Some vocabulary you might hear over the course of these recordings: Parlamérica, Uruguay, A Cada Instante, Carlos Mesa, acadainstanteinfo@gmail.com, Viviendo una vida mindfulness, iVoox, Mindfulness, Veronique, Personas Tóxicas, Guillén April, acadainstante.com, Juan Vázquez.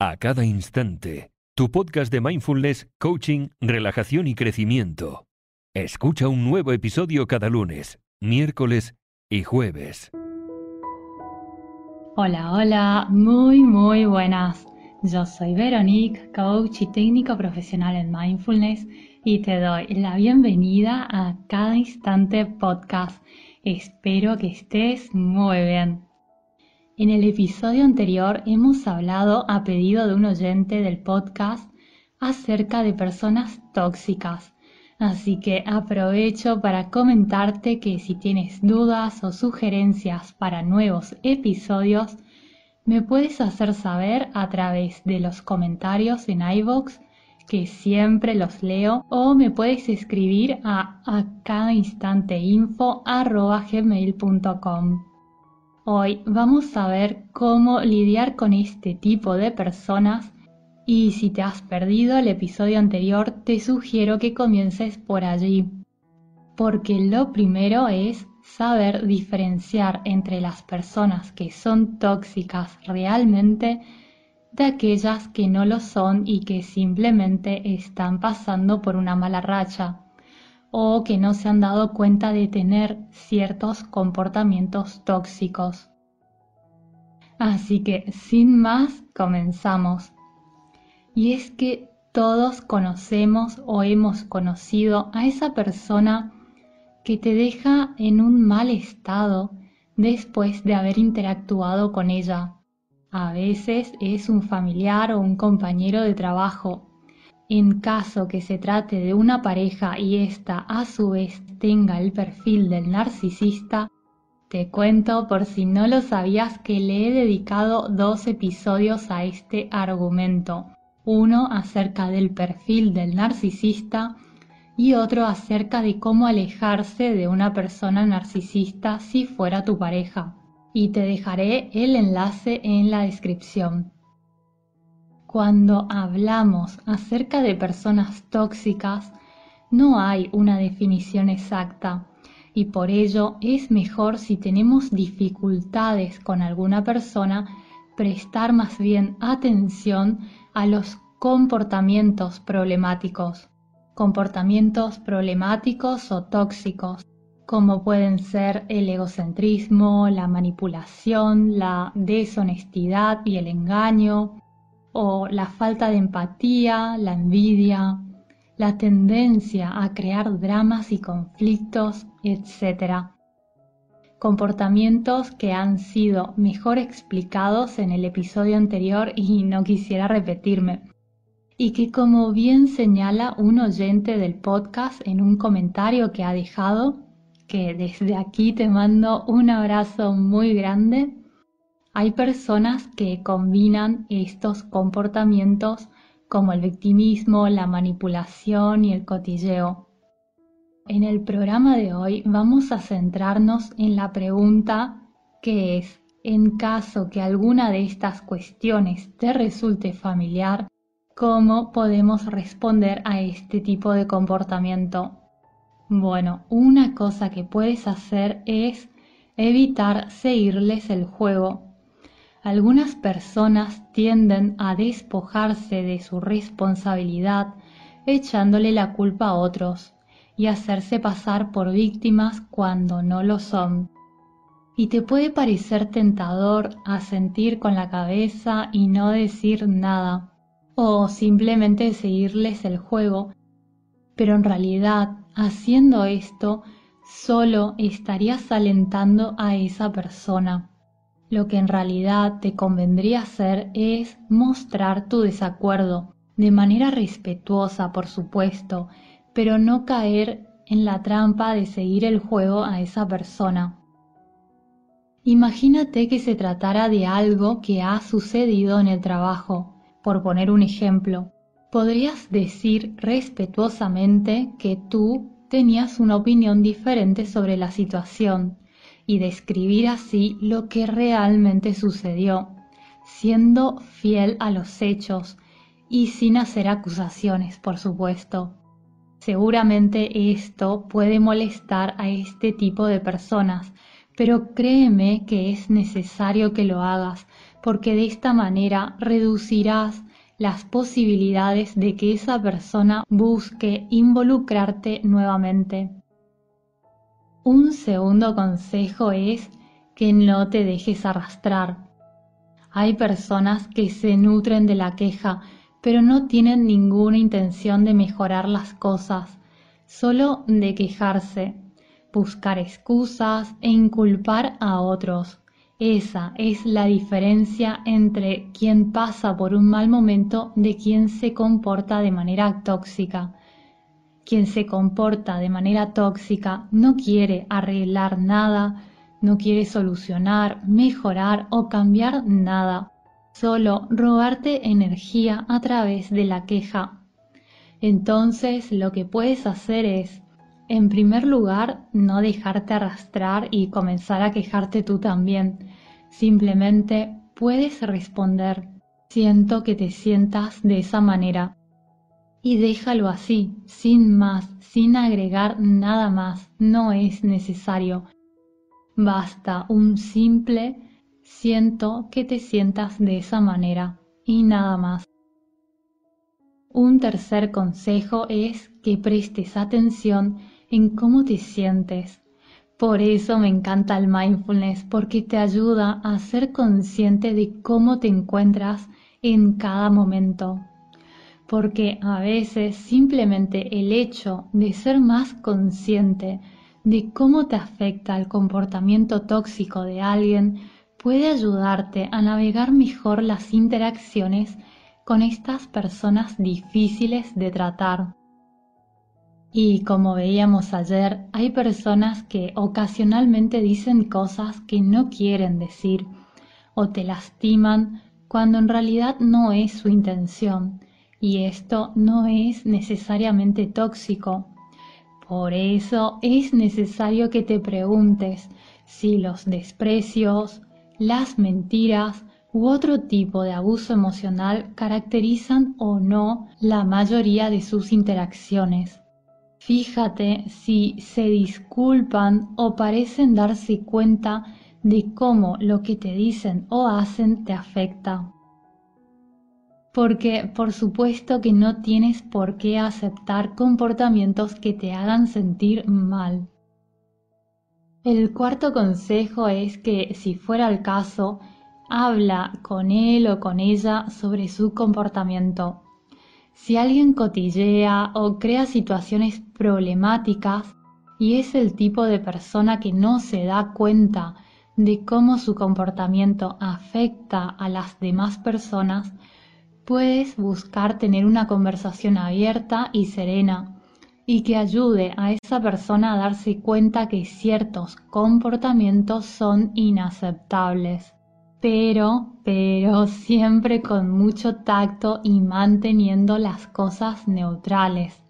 A Cada Instante, tu podcast de mindfulness, coaching, relajación y crecimiento. Escucha un nuevo episodio cada lunes, miércoles y jueves. Hola, hola, muy buenas. Yo soy Veronique, coach y técnico profesional en mindfulness, y te doy la bienvenida a Cada Instante Podcast. Espero que estés muy bien. En el episodio anterior hemos hablado, a pedido de un oyente del podcast, acerca de personas tóxicas. Así que aprovecho para comentarte que si tienes dudas o sugerencias para nuevos episodios, me puedes hacer saber a través de los comentarios en iVoox, que siempre los leo, o me puedes escribir a acadainstanteinfo@gmail.com. Hoy vamos a ver cómo lidiar con este tipo de personas. Y si te has perdido el episodio anterior, te sugiero que comiences por allí, porque lo primero es saber diferenciar entre las personas que son tóxicas realmente de aquellas que no lo son y que simplemente están pasando por una mala racha o que no se han dado cuenta de tener ciertos comportamientos tóxicos. Así que, sin más, comenzamos. Y es que todos conocemos o hemos conocido a esa persona que te deja en un mal estado después de haber interactuado con ella. A veces es un familiar o un compañero de trabajo. En caso que se trate de una pareja y ésta a su vez tenga el perfil del narcisista, te cuento, por si no lo sabías, que le he dedicado 2 episodios a este argumento. Uno acerca del perfil del narcisista y otro acerca de cómo alejarse de una persona narcisista si fuera tu pareja. Y te dejaré el enlace en la descripción. Cuando hablamos acerca de personas tóxicas, no hay una definición exacta, y por ello es mejor, si tenemos dificultades con alguna persona, prestar más bien atención a los comportamientos problemáticos. Comportamientos problemáticos o tóxicos, como pueden ser el egocentrismo, la manipulación, la deshonestidad y el engaño, o la falta de empatía, la envidia, la tendencia a crear dramas y conflictos, etc. Comportamientos que han sido mejor explicados en el episodio anterior y no quisiera repetirme, y que, como bien señala un oyente del podcast en un comentario que ha dejado, que desde aquí te mando un abrazo muy grande, hay personas que combinan estos comportamientos como el victimismo, la manipulación y el cotilleo. En el programa de hoy vamos a centrarnos en la pregunta que es, en caso que alguna de estas cuestiones te resulte familiar, ¿cómo podemos responder a este tipo de comportamiento? Bueno, una cosa que puedes hacer es evitar seguirles el juego. Algunas personas tienden a despojarse de su responsabilidad echándole la culpa a otros, y hacerse pasar por víctimas cuando no lo son. Y te puede parecer tentador asentir con la cabeza y no decir nada, o simplemente seguirles el juego, pero en realidad, haciendo esto, solo estarías alentando a esa persona. Lo que en realidad te convendría hacer es mostrar tu desacuerdo, de manera respetuosa, por supuesto, pero no caer en la trampa de seguir el juego a esa persona. Imagínate que se tratara de algo que ha sucedido en el trabajo, por poner un ejemplo. Podrías decir respetuosamente que tú tenías una opinión diferente sobre la situación y describir así lo que realmente sucedió, siendo fiel a los hechos y sin hacer acusaciones, por supuesto. Seguramente esto puede molestar a este tipo de personas, pero créeme que es necesario que lo hagas porque de esta manera reducirás las posibilidades de que esa persona busque involucrarte nuevamente. Un segundo consejo es que no te dejes arrastrar. Hay personas que se nutren de la queja, pero no tienen ninguna intención de mejorar las cosas, solo de quejarse, buscar excusas e inculpar a otros. Esa es la diferencia entre quien pasa por un mal momento de quien se comporta de manera tóxica. Quien se comporta de manera tóxica no quiere arreglar nada, no quiere solucionar, mejorar o cambiar nada. Solo robarte energía a través de la queja. Entonces lo que puedes hacer es, en primer lugar, no dejarte arrastrar y comenzar a quejarte tú también. Simplemente puedes responder, siento que te sientas de esa manera. Y déjalo así, sin más, sin agregar nada más, no es necesario. Basta un simple siento que te sientas de esa manera y nada más. Un tercer consejo es que prestes atención en cómo te sientes. Por eso me encanta el mindfulness, porque te ayuda a ser consciente de cómo te encuentras en cada momento. Porque a veces simplemente el hecho de ser más consciente de cómo te afecta el comportamiento tóxico de alguien puede ayudarte a navegar mejor las interacciones con estas personas difíciles de tratar. Y como veíamos ayer, hay personas que ocasionalmente dicen cosas que no quieren decir o te lastiman cuando en realidad no es su intención, y esto no es necesariamente tóxico. Por eso es necesario que te preguntes si los desprecios, las mentiras u otro tipo de abuso emocional caracterizan o no la mayoría de sus interacciones. Fíjate si se disculpan o parecen darse cuenta de cómo lo que te dicen o hacen te afecta. Porque por supuesto que no tienes por qué aceptar comportamientos que te hagan sentir mal. El cuarto consejo es que, si fuera el caso, habla con él o con ella sobre su comportamiento. Si alguien cotillea o crea situaciones problemáticas y es el tipo de persona que no se da cuenta de cómo su comportamiento afecta a las demás personas, puedes buscar tener una conversación abierta y serena, y que ayude a esa persona a darse cuenta que ciertos comportamientos son inaceptables. Pero siempre con mucho tacto y manteniendo las cosas neutrales.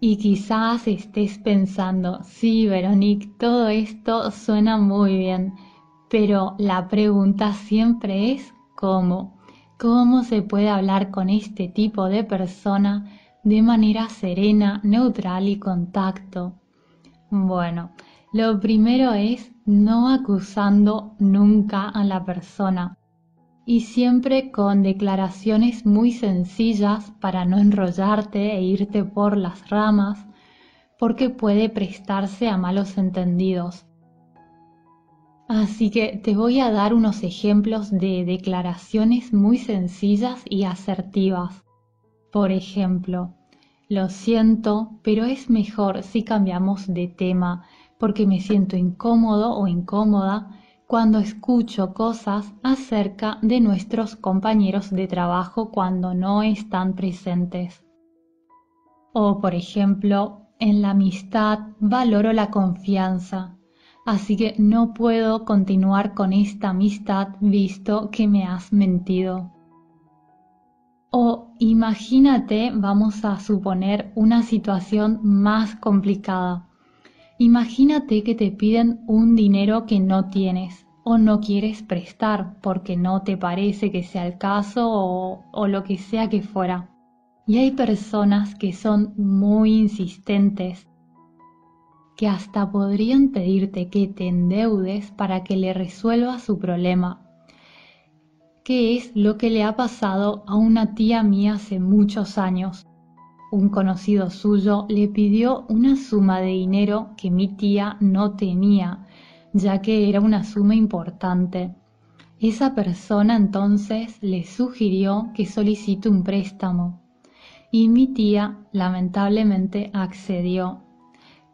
Y quizás estés pensando, sí, Veronique, todo esto suena muy bien, pero la pregunta siempre es ¿cómo? ¿Cómo se puede hablar con este tipo de persona de manera serena, neutral y con tacto? Bueno, lo primero es no acusando nunca a la persona y siempre con declaraciones muy sencillas para no enrollarte e irte por las ramas, porque puede prestarse a malos entendidos. Así que te voy a dar unos ejemplos de declaraciones muy sencillas y asertivas. Por ejemplo, lo siento, pero es mejor si cambiamos de tema, porque me siento incómodo o incómoda cuando escucho cosas acerca de nuestros compañeros de trabajo cuando no están presentes. O por ejemplo, en la amistad valoro la confianza, así que no puedo continuar con esta amistad visto que me has mentido. O imagínate, vamos a suponer una situación más complicada. Imagínate que te piden un dinero que no tienes o no quieres prestar porque no te parece que sea el caso o lo que sea que fuera. Y hay personas que son muy insistentes, que hasta podrían pedirte que te endeudes para que le resuelvas su problema. ¿Qué es lo que le ha pasado a una tía mía hace muchos años? Un conocido suyo le pidió una suma de dinero que mi tía no tenía, ya que era una suma importante. Esa persona entonces le sugirió que solicite un préstamo y mi tía lamentablemente accedió.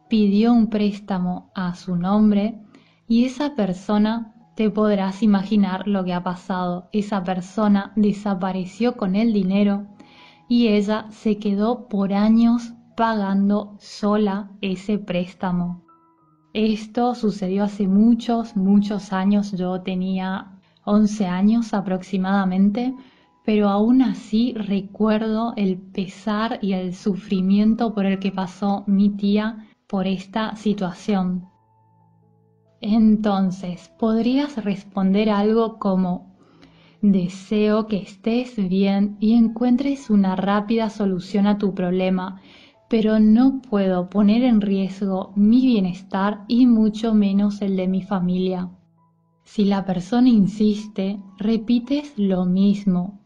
Pidió un préstamo a su nombre y esa persona, te podrás imaginar lo que ha pasado. Esa persona desapareció con el dinero y ella se quedó por años pagando sola ese préstamo. Esto sucedió hace muchos años. Yo tenía 11 años aproximadamente, pero aún así recuerdo el pesar y el sufrimiento por el que pasó mi tía por esta situación. Entonces, podrías responder algo como: deseo que estés bien y encuentres una rápida solución a tu problema, pero no puedo poner en riesgo mi bienestar y mucho menos el de mi familia. Si la persona insiste, repites lo mismo: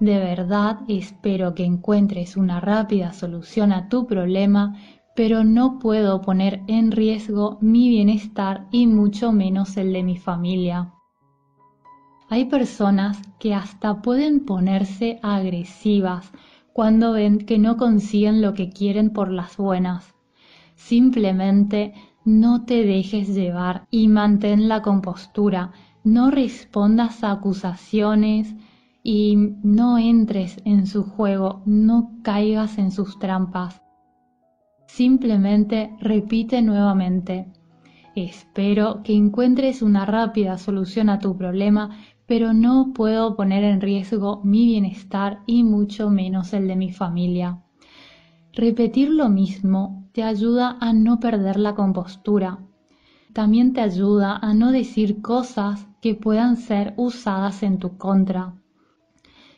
de verdad espero que encuentres una rápida solución a tu problema, pero no puedo poner en riesgo mi bienestar y mucho menos el de mi familia. Hay personas que hasta pueden ponerse agresivas cuando ven que no consiguen lo que quieren por las buenas. Simplemente no te dejes llevar y mantén la compostura. No respondas a acusaciones y no entres en su juego, no caigas en sus trampas. Simplemente repite nuevamente: espero que encuentres una rápida solución a tu problema, pero no puedo poner en riesgo mi bienestar y mucho menos el de mi familia. Repetir lo mismo te ayuda a no perder la compostura. También te ayuda a no decir cosas que puedan ser usadas en tu contra.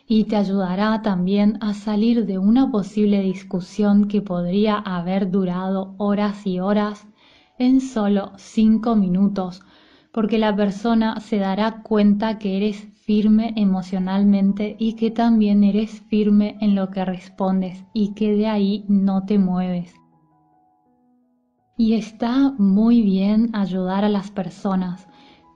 Y te ayudará también a salir de una posible discusión que podría haber durado horas y horas en solo 5 minutos, porque la persona se dará cuenta que eres firme emocionalmente y que también eres firme en lo que respondes y que de ahí no te mueves. Y está muy bien ayudar a las personas,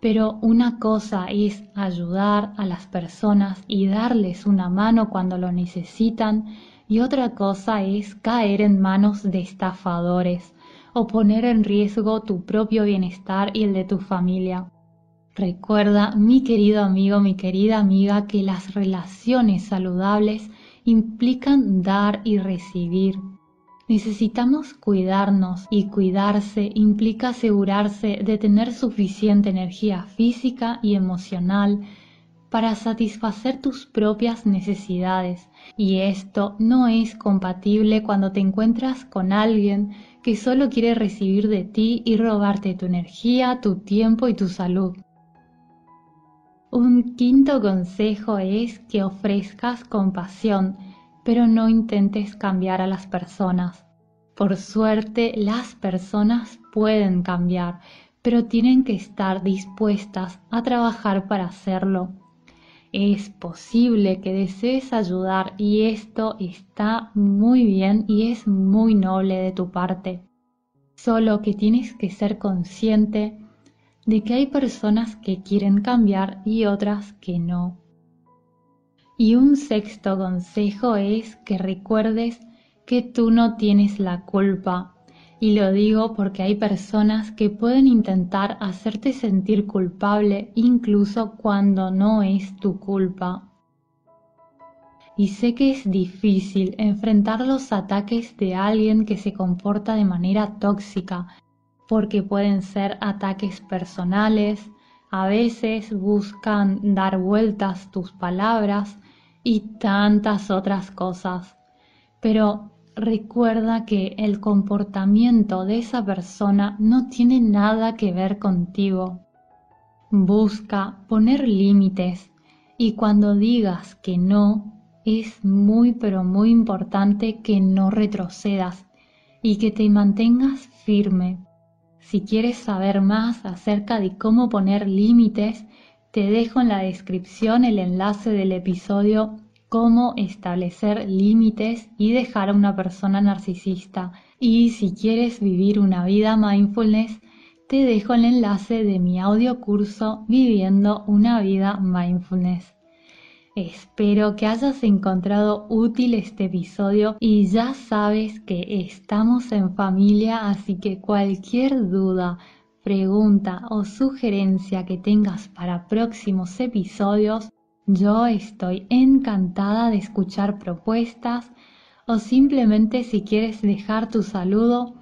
pero una cosa es ayudar a las personas y darles una mano cuando lo necesitan, y otra cosa es caer en manos de estafadores o poner en riesgo tu propio bienestar y el de tu familia. Recuerda, mi querido amigo, mi querida amiga, que las relaciones saludables implican dar y recibir. Necesitamos cuidarnos, y cuidarse implica asegurarse de tener suficiente energía física y emocional para satisfacer tus propias necesidades, y esto no es compatible cuando te encuentras con alguien que solo quiere recibir de ti y robarte tu energía, tu tiempo y tu salud. Un quinto consejo es que ofrezcas compasión, pero no intentes cambiar a las personas. Por suerte, las personas pueden cambiar, pero tienen que estar dispuestas a trabajar para hacerlo. Es posible que desees ayudar y esto está muy bien y es muy noble de tu parte. Solo que tienes que ser consciente de que hay personas que quieren cambiar y otras que no. Y un sexto consejo es que recuerdes que tú no tienes la culpa. Y lo digo porque hay personas que pueden intentar hacerte sentir culpable incluso cuando no es tu culpa. Y sé que es difícil enfrentar los ataques de alguien que se comporta de manera tóxica, porque pueden ser ataques personales, a veces buscan dar vueltas tus palabras y tantas otras cosas. Pero recuerda que el comportamiento de esa persona no tiene nada que ver contigo. Busca poner límites, y cuando digas que no, es muy pero muy importante que no retrocedas y que te mantengas firme. Si quieres saber más acerca de cómo poner límites, te dejo en la descripción el enlace del episodio Cómo establecer límites y dejar a una persona narcisista. Y si quieres vivir una vida mindfulness, te dejo el enlace de mi audio curso Viviendo una vida mindfulness. Espero que hayas encontrado útil este episodio y ya sabes que estamos en familia, así que cualquier duda, pregunta o sugerencia que tengas para próximos episodios, yo estoy encantada de escuchar propuestas, o simplemente si quieres dejar tu saludo,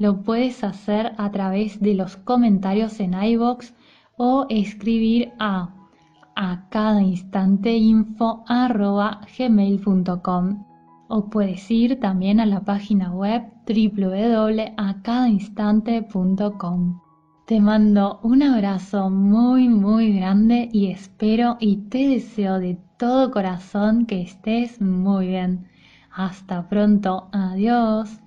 lo puedes hacer a través de los comentarios en iVoox o escribir a acadainstanteinfo@gmail.com, o puedes ir también a la página web www.acadainstante.com. Te mando un abrazo muy muy grande y espero y te deseo de todo corazón que estés muy bien. Hasta pronto, adiós.